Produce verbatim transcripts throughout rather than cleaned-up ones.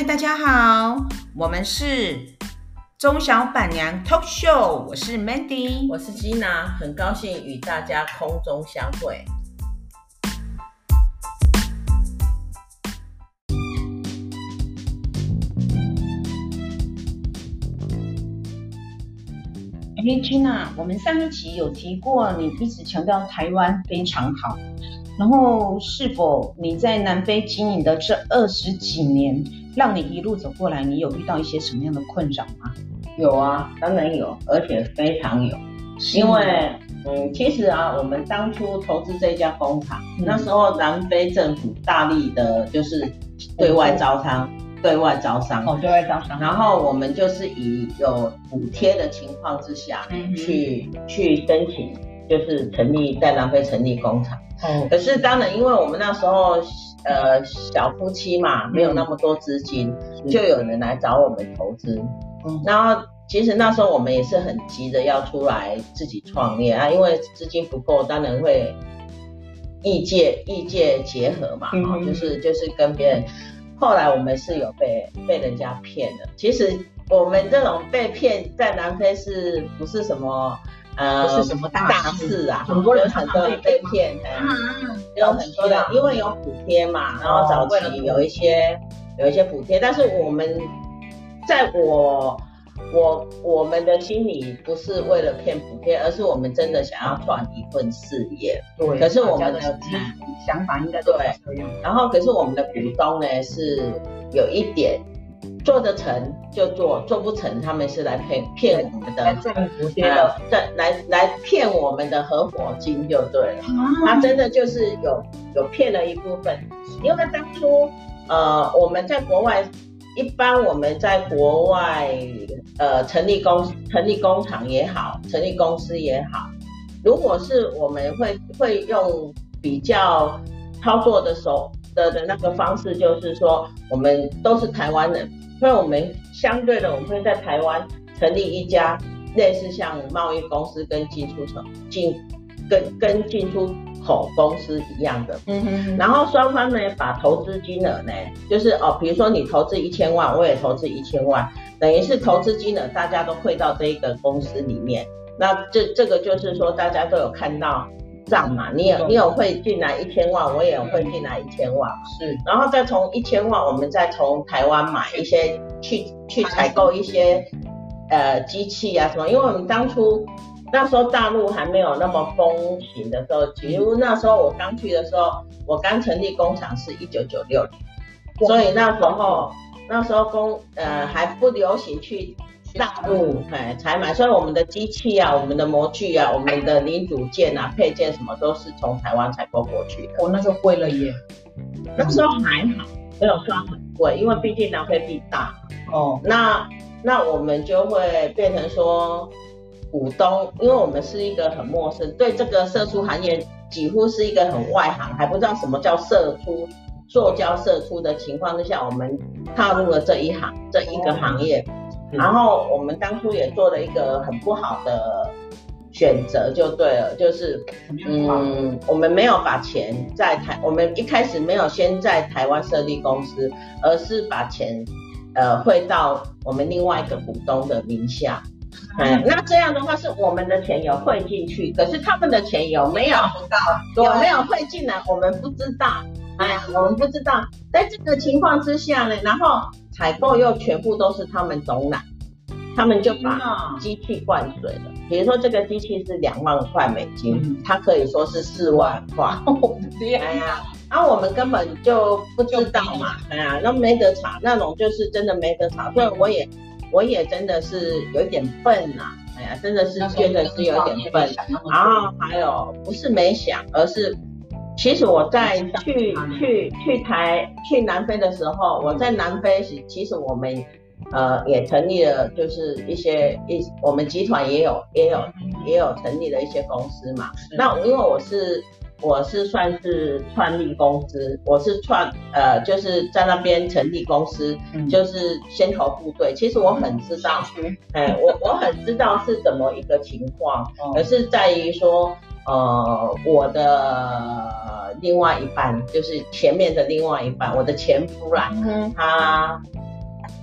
嗨，大家好，我们是中小板娘 Talk Show， 我是 Mandy， 我是 Gina， 很高兴与大家空中相会。哎 ，Gina， 我们上一集有提过，你一直强调台湾非常好。然后，是否你在南非经营的这二十几年，让你一路走过来，你有遇到一些什么样的困扰吗？有啊，当然有，而且非常有。因为，嗯，其实啊，我们当初投资这家工厂，嗯、那时候南非政府大力的就是对外招商，对外招商，哦，对外招商。然后我们就是以有补贴的情况之下，嗯、去去申请。就是成立在南非成立工厂、嗯，可是当然，因为我们那时候呃小夫妻嘛，没有那么多资金、嗯，就有人来找我们投资。嗯，然后其实那时候我们也是很急着要出来自己创业啊，因为资金不够，当然会异界异界结合嘛，嗯哦、就是就是跟别人。后来我们是有被被人家骗的。其实我们这种被骗在南非是不是什么？呃，不是什么大 事, 大事啊，很多人常常被骗，有很多人因为有补贴嘛、哦，然后早期有一些有一些补贴，但是我们在我我我们的心里不是为了骗补贴，而是我们真的想要创一份事业。对，可是我们的想法应该对，然后可是我们的股东呢是有一点。做得成就做，做不成他们是来骗骗我们的，呃、来来骗我们的合伙金就对了。他、啊、真的就是有有骗了一部分，因为当初呃我们在国外，一般我们在国外呃成立公成立工厂也好，成立公司也好，如果是我们会会用比较操作的手的的那个方式，就是说我们都是台湾人。所以我们相对的，我们会在台湾成立一家类似像贸易公司跟进出口进跟跟进出口公司一样的，嗯哼。然后双方呢，把投资金额呢，就是哦，比如说你投资一千万，我也投资一千万，等于是投资金额大家都汇到这一个公司里面。那这这个就是说，大家都有看到账嘛，你有你有汇进来一千万，我也有汇进来一千万，是，然后再从一千万，我们再从台湾买一些去去采购一些呃机器啊什么，因为我们当初那时候大陆还没有那么风行的时候，其实那时候我刚去的时候，我刚成立工厂是一九九六年，所以那时候那时候工呃还不流行去。大陆哎才买，所以我们的机器啊，我们的模具啊，我们的零组件啊、配件什么都是从台湾采购过去的。我、哦、那时候贵了耶，那时候还好，没有算很贵，因为毕竟南非地大哦。那那我们就会变成说股东，因为我们是一个很陌生，对这个射出行业几乎是一个很外行，还不知道什么叫射出。塑胶射出的情况之下，我们踏入了这一行这一个行业。哦然后我们当初也做了一个很不好的选择，就对了，就是嗯，我们没有把钱在台，我们一开始没有先在台湾设立公司，而是把钱呃汇到我们另外一个股东的名下。嗯，那这样的话是我们的钱有汇进去，可是他们的钱有没有有没有汇进来，我们不知道。哎，我们不知道，在这个情况之下呢，然后采购又全部都是他们总揽，他们就把机器灌水了。比如说这个机器是两万块美金，嗯、它可以说是四万块。哎呀，啊，我们根本就不知道嘛。哎呀，那没得查，那种就是真的没得查。所以我也，我也真的是有点笨啊。哎呀，真的是觉得是有点笨。然后还有不是没想，而是。其实我在去去去台去南非的时候，我在南非其实我们呃也成立了，就是一些一我们集团也有也有也有成立了一些公司嘛。那因为我是我是算是创立公司，我是创呃就是在那边成立公司，嗯、就是先头部队。其实我很知道，哎、嗯，我我很知道是怎么一个情况，哦、而是在于说。呃，我的另外一半，就是前面的另外一半，我的前夫啦，嗯、他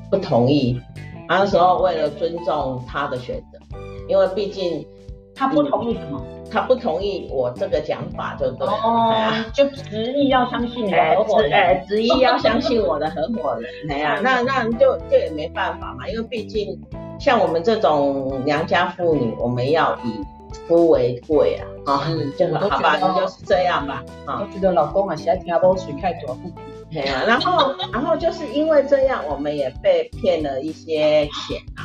不同意。啊、那时候为了尊重他的选择，因为毕竟他不同意什么？他不同意我这个讲法就对了，哦啊、就执意要相信你的合伙人，哎、执意要相信我的合伙人，哎呀、啊，那那就就也没办法嘛，因为毕竟像我们这种娘家妇女，我们要以夫为贵啊，啊、哦，嗯、就好吧，你就是这样吧，啊、哦，我觉得老公啊，现在听不水太多。对啊，然后，然后就是因为这样，我们也被骗了一些钱啊。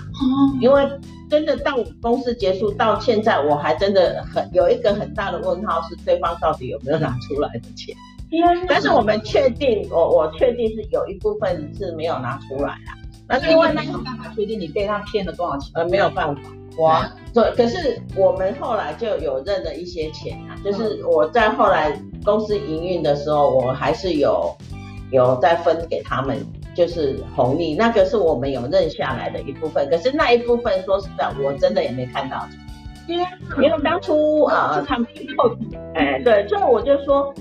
因为真的到公司结束到现在，我还真的很有一个很大的问号，是对方到底有没有拿出来的钱？但是我们确定，我我确定是有一部分是没有拿出来啦。那因为没有办法确定你被他骗了多少钱，呃，没有办法。哇，对，可是我们后来就有认了一些钱啊，就是我在后来公司营运的时候，我还是有。有再分给他们，就是红利，那个是我们有认下来的一部分。可是那一部分说实在，我真的也没看到，因为因为当初啊，他们后，哎、呃，对，所以我就说，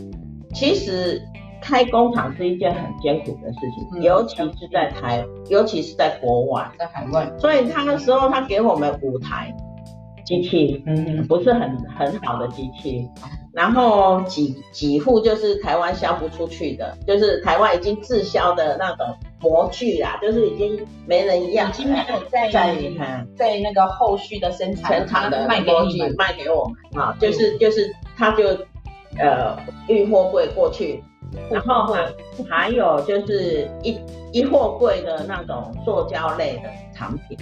其实开工厂是一件很艰苦的事情，嗯、尤其是在台，尤其是在国外，在海外。所以他那时候，他给我们五台机器，嗯，不是很很好的机器。然后几几户就是台湾销不出去的，就是台湾已经滞销的那种模具啦，就是已经没人一样，已经没有在在在那个后续的生产生产的卖给你们卖给我们啊，就是就是他就呃运货柜过去，然后还还有就是一一货柜的那种塑胶类的产品，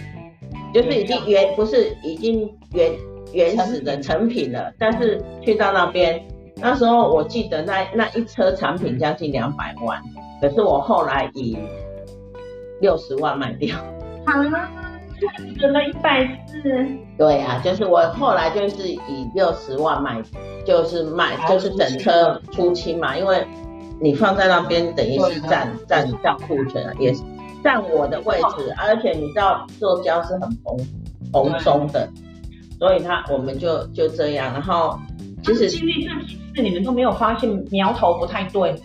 就是已经原不是已经原。原始的成品了，但是去到那边，那时候我记得那那一车产品将近两百万，可是我后来以六十万卖掉，啊，折了一百四。对啊，就是我后来就是以六十万卖，就是卖就是整车出清嘛，因为你放在那边等于是占占占库存，也占我的位置，而且你知道塑胶是很蓬蓬松的。所以他我们就就这样，然后其实经历这几次，你们都没有发现苗头不太对。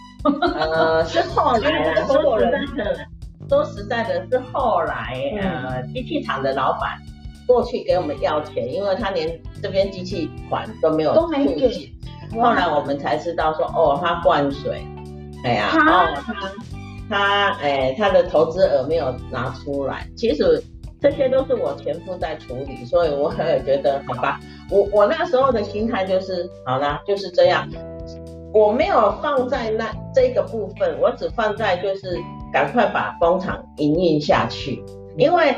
呃，是后来说实在的，说实在的是后来、嗯、呃，机器厂的老板过去给我们要钱，因为他连这边机器款都没有付钱。后来我们才知道说，哦，他灌水，哎呀，哦，他他哎他的投资额没有拿出来，其实。这些都是我前夫在处理，所以我也觉得好吧，我我那时候的心态就是好啦，就是这样，我没有放在那这个部分，我只放在就是赶快把工厂营运下去，因为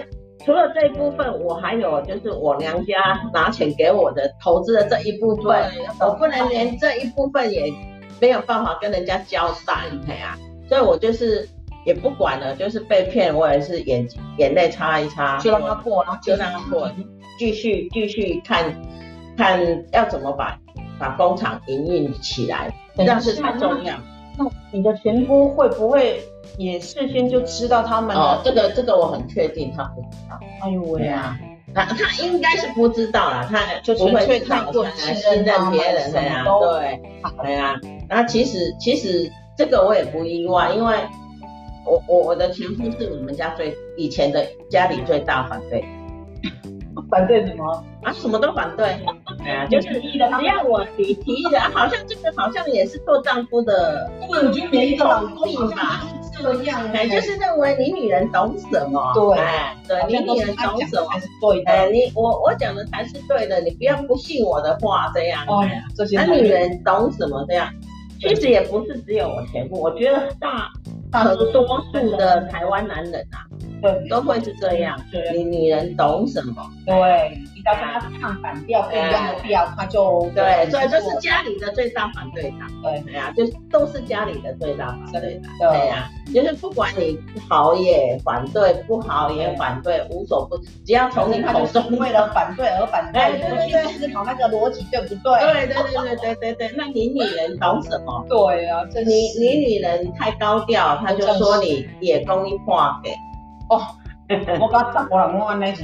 除了这一部分，我还有就是我娘家拿钱给我的投资的这一部分，我不能连这一部分也没有办法跟人家交代啊，所以我就是。也不管了，就是被骗，我也是眼眼泪擦一擦，就让它过，然后就让它过，继续继续看，看要怎么把把工厂营运起来，这样是太重要。那你的前夫会不会也事先就知道他们？哦，这个这个我很确定他不知道。哎呦喂啊！他他应该是不知道啦，他就不会太过信任别人的呀，对，对呀。那其实其实这个我也不意外，因为。我我我的前夫是我们家最以前的家里最大反对，反对什么啊？什么都反对，啊、就是只要我提提的，好像这个好像也是做丈夫的，我觉得每一个老公吧这样，哎，就是认为你女人懂什么？对，哎，对你女人懂什么？哎，你我我讲的才是对的，你不要不信我的话这样。哦，这些那女人懂什么这样？其实也不是只有我前夫，我觉得大。很多数的台湾男人啊，对，都会是这样。你女人懂什么？对，你只要跟他唱反调不一样的调，他就对。所以就是家里的最大反对党。对呀，就是都是家里的最大反对党。对呀，就是不管你好也反对，不好也反对，无所不只要从你口中为了反对而反对，你去思考那个逻辑对不对？对对对对对对对。那你女人懂什么？对啊，你你女人太高调。他就说你也公益化的哦，我搞十个人我那是，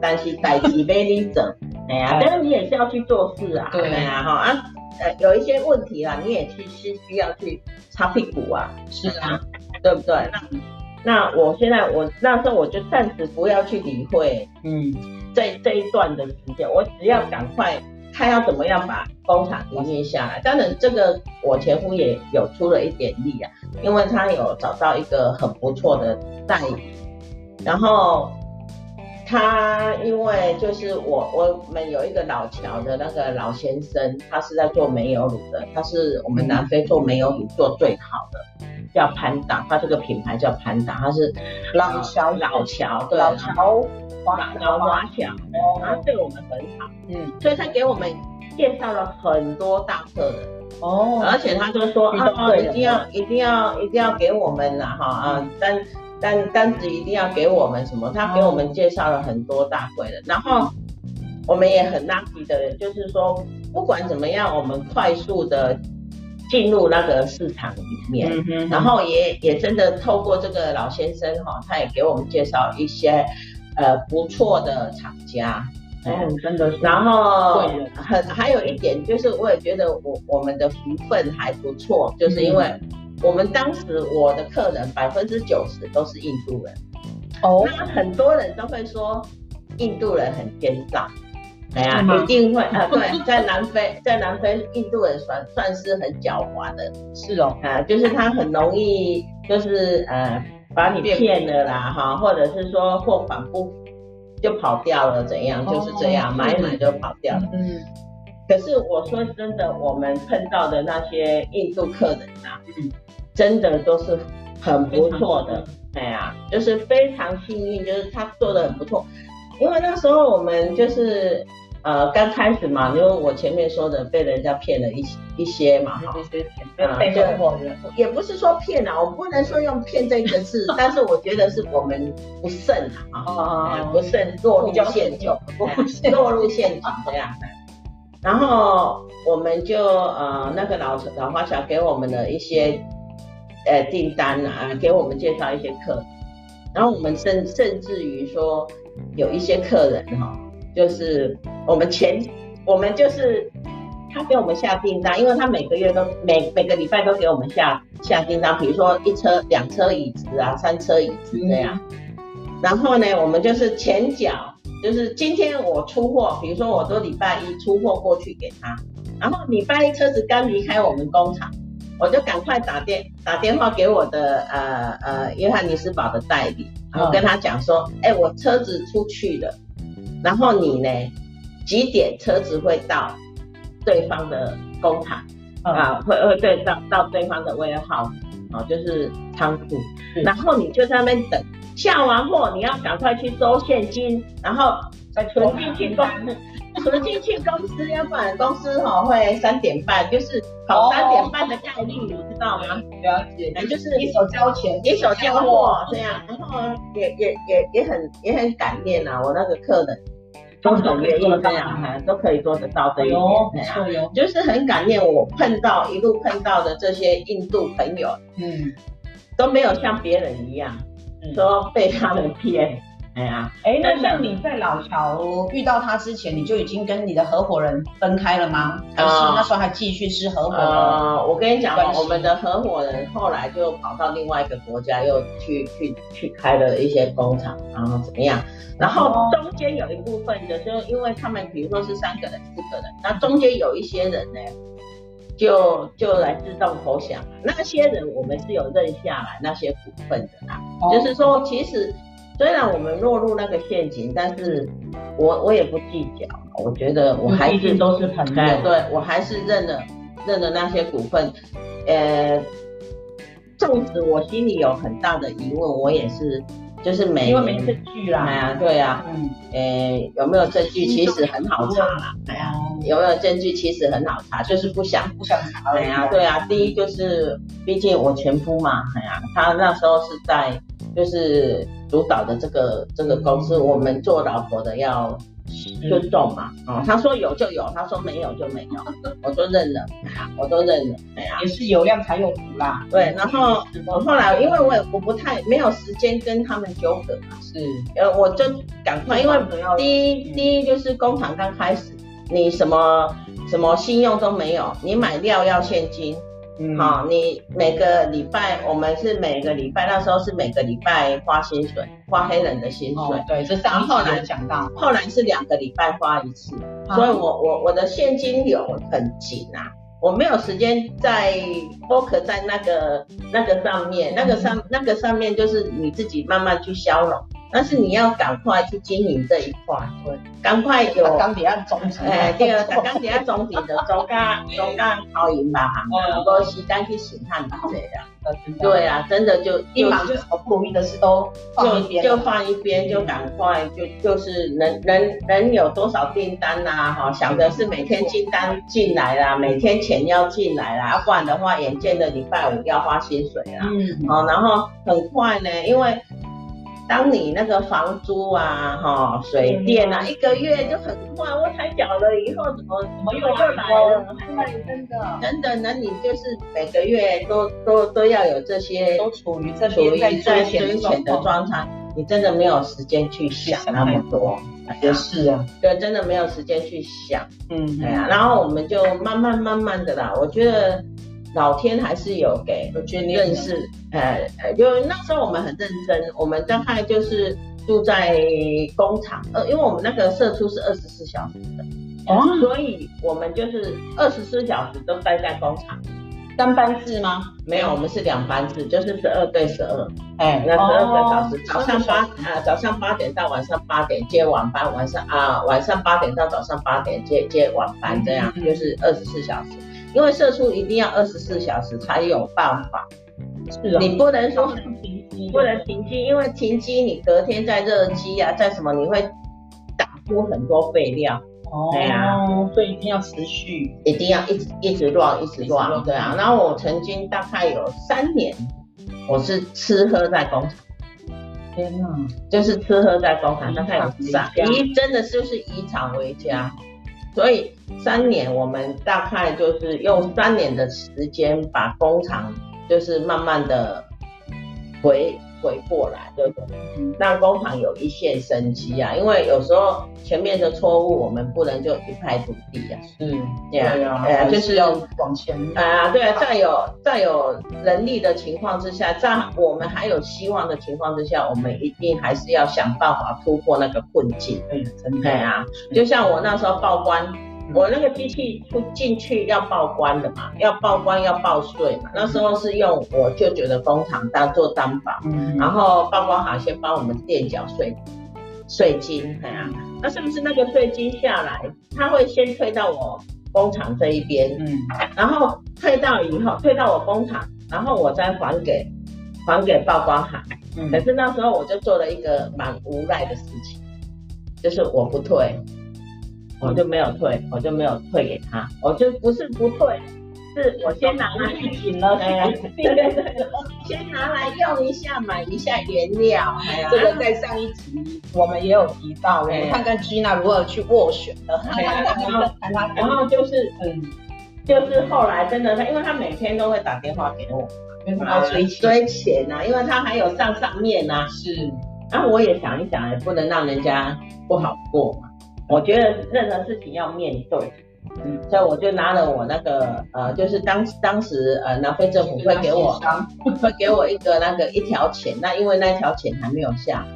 但是代志被你整，哎呀，但是你也是要去做事啊，对啊哈啊，呃有一些问题啊，你也是需要去擦屁股啊，是啊，对不对？那那我现在我那时候我就暂时不要去理会，嗯，这这一段的时间，我只要赶快看要怎么样把工厂营运下来。当然，这个我前夫也有出了一点力啊，因为他有找到一个很不错的代理，然后他因为就是我我们有一个老侨的那个老先生，他是在做煤油乳的，他是我们南非做煤油乳做最好的。叫潘达，他这个品牌叫潘达，他是老侨老侨对老侨华侨华侨，他对我们很好，嗯，所以他给我们介绍了很多大客人哦，而且他就说啊，一定要一定要一定要给我们啦哈啊，单单单子一定要给我们什么，他给我们介绍了很多大客人，然后我们也很 lucky 的人，就是说不管怎么样，我们快速的进入那个市场里面，嗯哼嗯，然后也也真的透过这个老先生哈，哦，他也给我们介绍一些呃不错的厂家，嗯，嗯真的是。然后很还有一点就是，我也觉得我我们的福分还不错，就是因为我们当时我的客人百分之九十都是印度人，哦，那很多人都会说印度人很奸诈。哎呀，一定会啊！对，在南非，在南非，印度人算算是很狡猾的，是哦，啊，就是他很容易，就是呃，把你骗了啦，哈，或者是说货款不就跑掉了，怎样，哦，就是这样，买一买就跑掉了。嗯。可是我说真的，我们碰到的那些印度客人啊，嗯，真的都是很不错的，哎呀，就是非常幸运，就是他做的很不错，因为那时候我们就是。呃，刚开始嘛，因为我前面说的被人家骗了一一些嘛，哈，嗯，被诱惑了，也不是说骗啊，我不能说用骗这个字，但是我觉得是我们不慎啊，哦嗯，不慎落入陷阱，落入陷阱这样的。然后我们就呃，那个老老华侨给我们的一些呃订单啊，给我们介绍一些客人，然后我们甚甚至于说有一些客人哈。就是我们前，我们就是他给我们下订单，因为他每个月都每每个礼拜都给我们下下订单，比如说一车、两车椅子啊，三车椅子这样。嗯，然后呢，我们就是前脚，就是今天我出货，比如说我都礼拜一出货过去给他，然后礼拜一车子刚离开我们工厂，我就赶快打电打电话给我的呃呃约翰尼斯堡的代理，然后跟他讲说，哎，嗯欸，我车子出去了。然后你呢？几点车子会到对方的工厂，嗯，啊？会会对到到对方的 warehouse 啊，就是仓库。然后你就在那边等，下完货你要赶快去收现金，然后再存进去公存进去公司，要不然公司哦会三点半，就是考三点半的概率，哦，你知道吗？了解，就是一手交钱，一手交货这样。然后也也也也很也很感念啊，我那个客人。都很愿意这样，都可以做得到这一点，哎呀，就是很感念我碰到一路碰到的这些印度朋友，嗯，都没有像别人一样，嗯，说被他们骗，哎呀，哎，那像你在老侨遇到他之前，你就已经跟你的合伙人分开了吗？还是那时候还继续是合伙人？呃，我跟你讲，我们的合伙人后来就跑到另外一个国家，又去去去开了一些工厂，然后怎么样？然后中间有一部分的，就因为他们比如说是三个人、四个人，那中间有一些人呢，就就来自动投降了。那些人我们是有认下来那些股份的啦，哦，就是说其实虽然我们落入那个陷阱，但是我我也不计较，我觉得我还是都是朋友，对我还是认了认了那些股份，呃，纵使我心里有很大的疑问，我也是。就是没因为没证据啦，哎呀，对啊，嗯，诶，有没有证据其实很好查啦，哎呀，有没有证据其实很好查，就是不想不想查，哎呀，对啊，第一就是毕竟我前夫嘛，哎呀，他那时候是在就是主导的这个这个公司，我们做老婆的要尊重嘛，哦，他说有就有，他说没有就没有，我都认了，哎呀，我都认了，哎呀，也是有量才有福啦，对，然后我后来因为我也我不太没有时间跟他们纠葛嘛，是，呃，我就赶快，因为第一第一就是工厂刚开始，你什么什么信用都没有，你买料要现金。嗯，好，你每个礼拜，我们是每个礼拜，那时候是每个礼拜花薪水，花黑人的薪水。哦、对，这上后来讲到，后来是两个礼拜花一次，啊、所以我我我的现金流很紧啊，我没有时间在 focus 在那个那个上面，那个上、嗯、那个上面就是你自己慢慢去消融。但是你要赶快去经营这一块，对，赶快有。刚底下中级，哎，对啊，刚底下中级的中间中间考赢吧，能够时间去审判吧，这样。对啊，真的就一忙就什么不容易的事都放一边，就放一边，就赶快就就是能能能有多少订单啦，哈，想的是每天订单进来啦，每天钱要进来啦，不然的话，眼见的礼拜五要花薪水啦，嗯，哦，然后很快呢，因为。当你那个房租啊、哈、哦、水电啊，嗯、一个月就很快，我才缴了，以后怎么怎么又又来了？对，真的，真的，那你就是每个月都都都要有这些，都处于这处于在追钱的状态，你真的没有时间去想那么多，也是啊，对，真的没有时间去想，嗯，对啊，然后我们就慢慢慢慢的啦，我觉得。老天还是有给认识，呃，因为那时候我们很认真，我们大概就是住在工厂，呃，因为我们那个社畜是二十四小时的，哦，所以我们就是二十四小时都待在工厂。三班制吗？没有，我们是两班制，就是十二对十二，哎，那十二个小时，早上八啊，早上八点到晚上八点接晚班，晚上啊晚上八点到早上八点接接晚班，这样就是二十四小时。因为社畜一定要二十四小时才有办法，是啊，你不能说停机，不能停机，因为停机你隔天再热机啊，再什么你会打出很多废料。哦，对啊，所以一定要持续，一定要一直一直乱，一直乱，对啊。然后我曾经大概有三年，我是吃喝在工厂。天哪，就是吃喝在工厂，大概有三，以真的就是以厂为家。所以三年，我们大概就是用三年的时间把工厂就是慢慢的回回过来，对不对？让工厂有一线生机啊！因为有时候前面的错误，我们不能就一拍涂地啊。嗯，对啊，哎、啊，就是要往前啊，对啊，在有在有能力的情况之下，在我们还有希望的情况之下，我们一定还是要想办法突破那个困境。嗯，真的啊，就像我那时候报关，嗯、我那个机器出进去要报关的嘛，要报关要报税嘛，那时候是用我舅舅的工厂当做担保，嗯、然后报关好先帮我们垫缴税税金，哎呀、嗯，那是不是那个税金下来，他会先退到我工厂这一边，嗯，然后退到以后退到我工厂，然后我再还给还给报关行，嗯、可是那时候我就做了一个蛮无赖的事情，就是我不退。我就没有退，我就没有退给他，我就不是不退，是我先拿来用了，先拿来用一下，买一下原料。这个在上一集我们也有提到，我们看看 Gina 如何去斡旋的。然后就是，嗯，就是后来真的，因为他每天都会打电话给我，因为他要追追钱啊，因为他还有上上面啊，是。然后我也想一想，也不能让人家不好过嘛。我觉得任何事情要面对，嗯、所以我就拿了我那个呃，就是当当时呃，南非政府会给我会给我一个那个一条钱，那因为那条钱还没有下，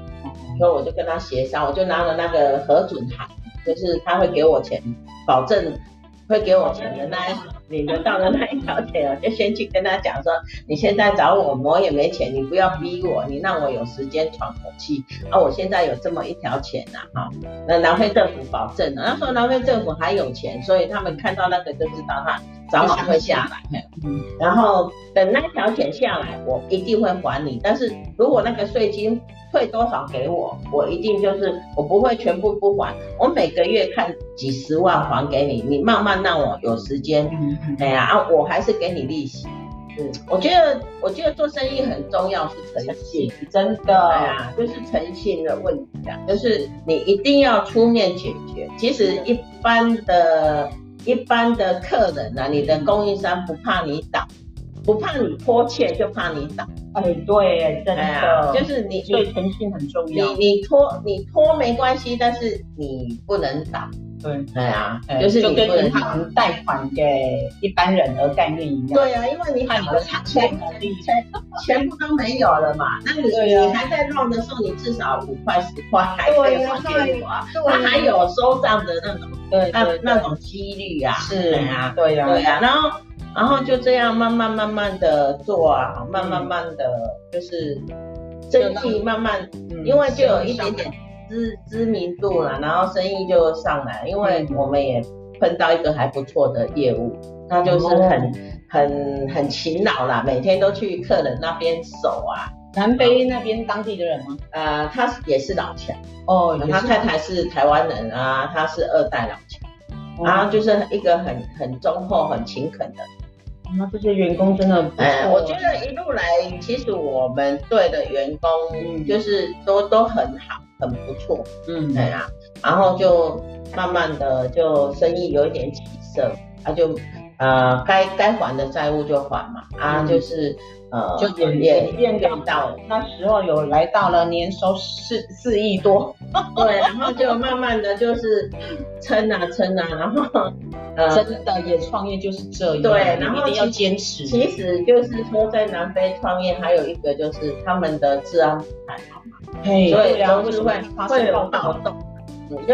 所以我就跟他协商，我就拿了那个核准函，就是他会给我钱，保证会给我钱的那领得到的那一条钱，我就先去跟他讲说，你现在找我，我也没钱，你不要逼我，你让我有时间喘口气啊！我现在有这么一条钱啊，哈、哦，那南非政府保证了，那时候南非政府还有钱，所以他们看到那个就知道他早晚会下来，嗯，然后等那条钱下来，我一定会还你，但是如果那个税金退多少给我，我一定就是我不会全部不还，我每个月看几十万还给你，你慢慢让我有时间，哎呀、嗯啊，我还是给你利息。嗯，我觉得我觉得做生意很重要是诚信，真的，哎呀、啊，就是诚信的问题啊，就是你一定要出面解决。其实一般的一般的客人啊，你的供应商不怕你倒。不怕你拖欠，就怕你倒。哎，对，真的，哎、就是你对诚信很重要。你你拖你拖没关系，但是你不能倒。对对啊，欸、就是你不能常贷款给一般人的概念一样。对啊，因为你好的偿付能力全部都没有了嘛。那你、啊、你还在弄的时候，你至少五块十块还可以还给我、啊，他、啊、还有收账的那种，对 那, 那种几率啊。是啊，对啊，对啊。然后然后就这样慢慢慢慢的做啊，慢慢慢的就是生意慢慢，嗯、因为就有一点点。知, 知名度啦，然后生意就上来，因为我们也碰到一个还不错的业务，那就是很、哦、很很勤劳啦，每天都去客人那边守啊。南非那边当地的人吗？呃，他也是老侨哦，他太太是台湾人啊，他是二代老侨、哦，然后就是一个很很忠厚、很勤恳的。哦、那这些员工真的不错、哎，我觉得一路来，其实我们队的员工就是都、嗯、都很好。很不错，嗯，对啊，然后就慢慢的就生意有一点起色，啊就呃该该还的债务就还嘛，啊、嗯、就是呃就也也给到那时候有来到了年收四四亿多，对，然后就慢慢的就是撑啊撑啊，然后呃真的也创业就是这样，对，然后一定要坚持。其实就是说在南非创业还有一个就是他们的治安还好。Hey, 所以都是会会有暴动，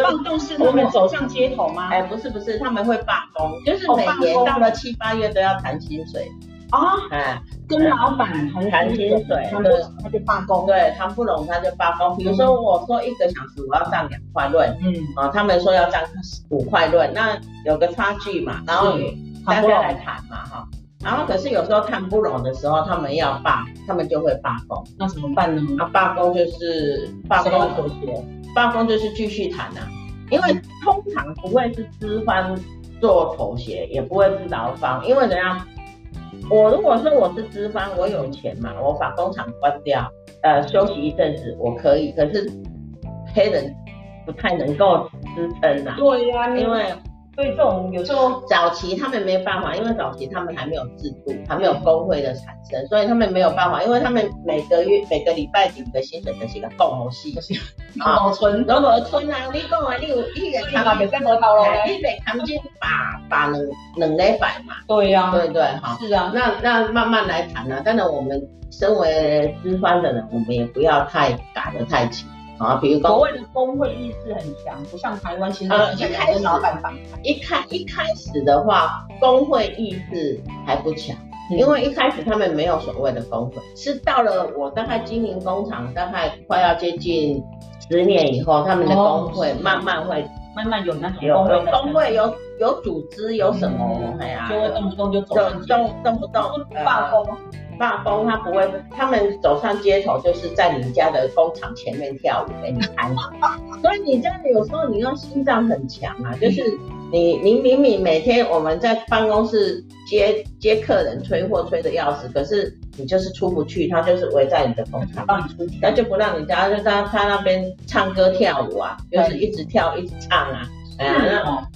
暴动是他们走上街头吗？哎、欸，不是不是，他们会罢工，就是每年到了七八月都要谈薪水啊，哎、哦，跟老板谈薪水，他就他就罢工，对，谈不拢他就罢工。比如说我说一个小时我要涨两块润，嗯，啊，他们说要涨五块润，那有个差距嘛，然后大家来谈嘛，哈。然后可是有时候看不拢的时候，他们要罢，他们就会罢工。那怎么办呢？啊，罢工就是罢工妥协，罢工就是继续谈啊。因为通常不会是资方做妥协，也不会是劳方，因为怎样？我如果说我是资方，我有钱嘛，我把工厂关掉，呃，休息一阵子我可以。可是黑人不太能够支撑啊。对呀、啊，因为。所以这种有时候早期他们没办法，因为早期他们还没有制度，还没有工会的产生，所以他们没有办法，因为他们每个月每个礼拜领的薪水就是一个共息，就是老村，老老村啊！你讲啊，你有你也看到别再多头了，你得扛进把把能能来摆嘛。对呀、啊，对对哈。是啊，那那慢慢来谈啊。当然，我们身为资方的人，我们也不要太打得太紧。啊，比如国外的工会意识很强，不像台湾，其实一开始老板反抗。一开一开始的话，工会意识还不强、嗯，因为一开始他们没有所谓的工会，是到了我大概经营工厂大概快要接近十年以后，他们的工会慢慢会、哦、慢慢有那种工会，有工会有有组织有什么，哎、嗯、呀、啊，就会动不动就走上街，动动不动罢工。呃罢工，他不会，他们走上街头就是在你家的工厂前面跳舞给你看，所以你真的有时候你用心脏很强啊，就是你你明明每天我们在办公室接接客人催货催的要死，可是你就是出不去，他就是围在你的工厂，他就不让你家，就在他那边唱歌跳舞啊，就是一直跳一直唱啊。嗯，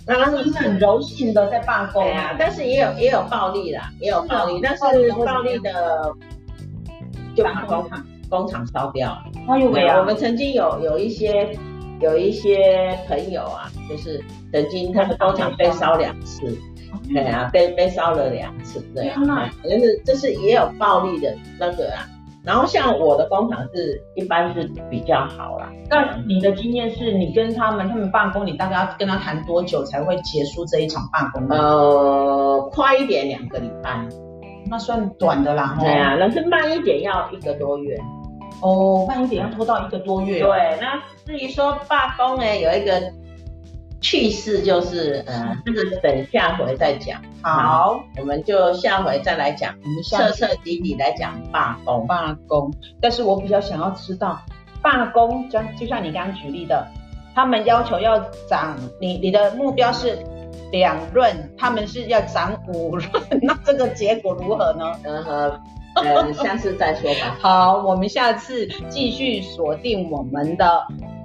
那他是很柔性的在罢工啊，但是也有也有暴力啦，也有暴力，但是暴力的就把工厂工厂烧掉了。哎呦喂啊！我们曾经有有一些有一些朋友啊，就是曾经他们工厂被烧两次，对啊，被被烧了两次，对啊，就是这是也有暴力的那个啊。然后像我的工厂是一般是比较好啦。那你的经验是你跟他们他们罢工，你大概要跟他谈多久才会结束这一场罢工？呃，快一点两个礼拜，那算短的啦。对啊，但是慢一点要一个多月。哦，慢一点要拖到一个多月。对，那至于说罢工呢，有一个趣事就是，呃，这个等下回再讲。好，我们就下回再来讲，我们彻彻底底来讲罢工。罢工，但是我比较想要知道，罢工就就像你刚刚举例的，他们要求要涨，你你的目标是两润，他们是要涨五润，那这个结果如何呢？嗯哼，呃，下次再说吧。好，我们下次继续锁定我们的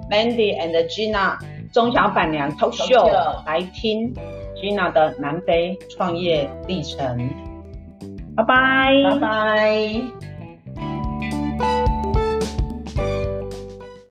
Mandy and Gina 中小板娘 Talk Show 来听。Gina 的南非创业历程，拜拜，拜拜。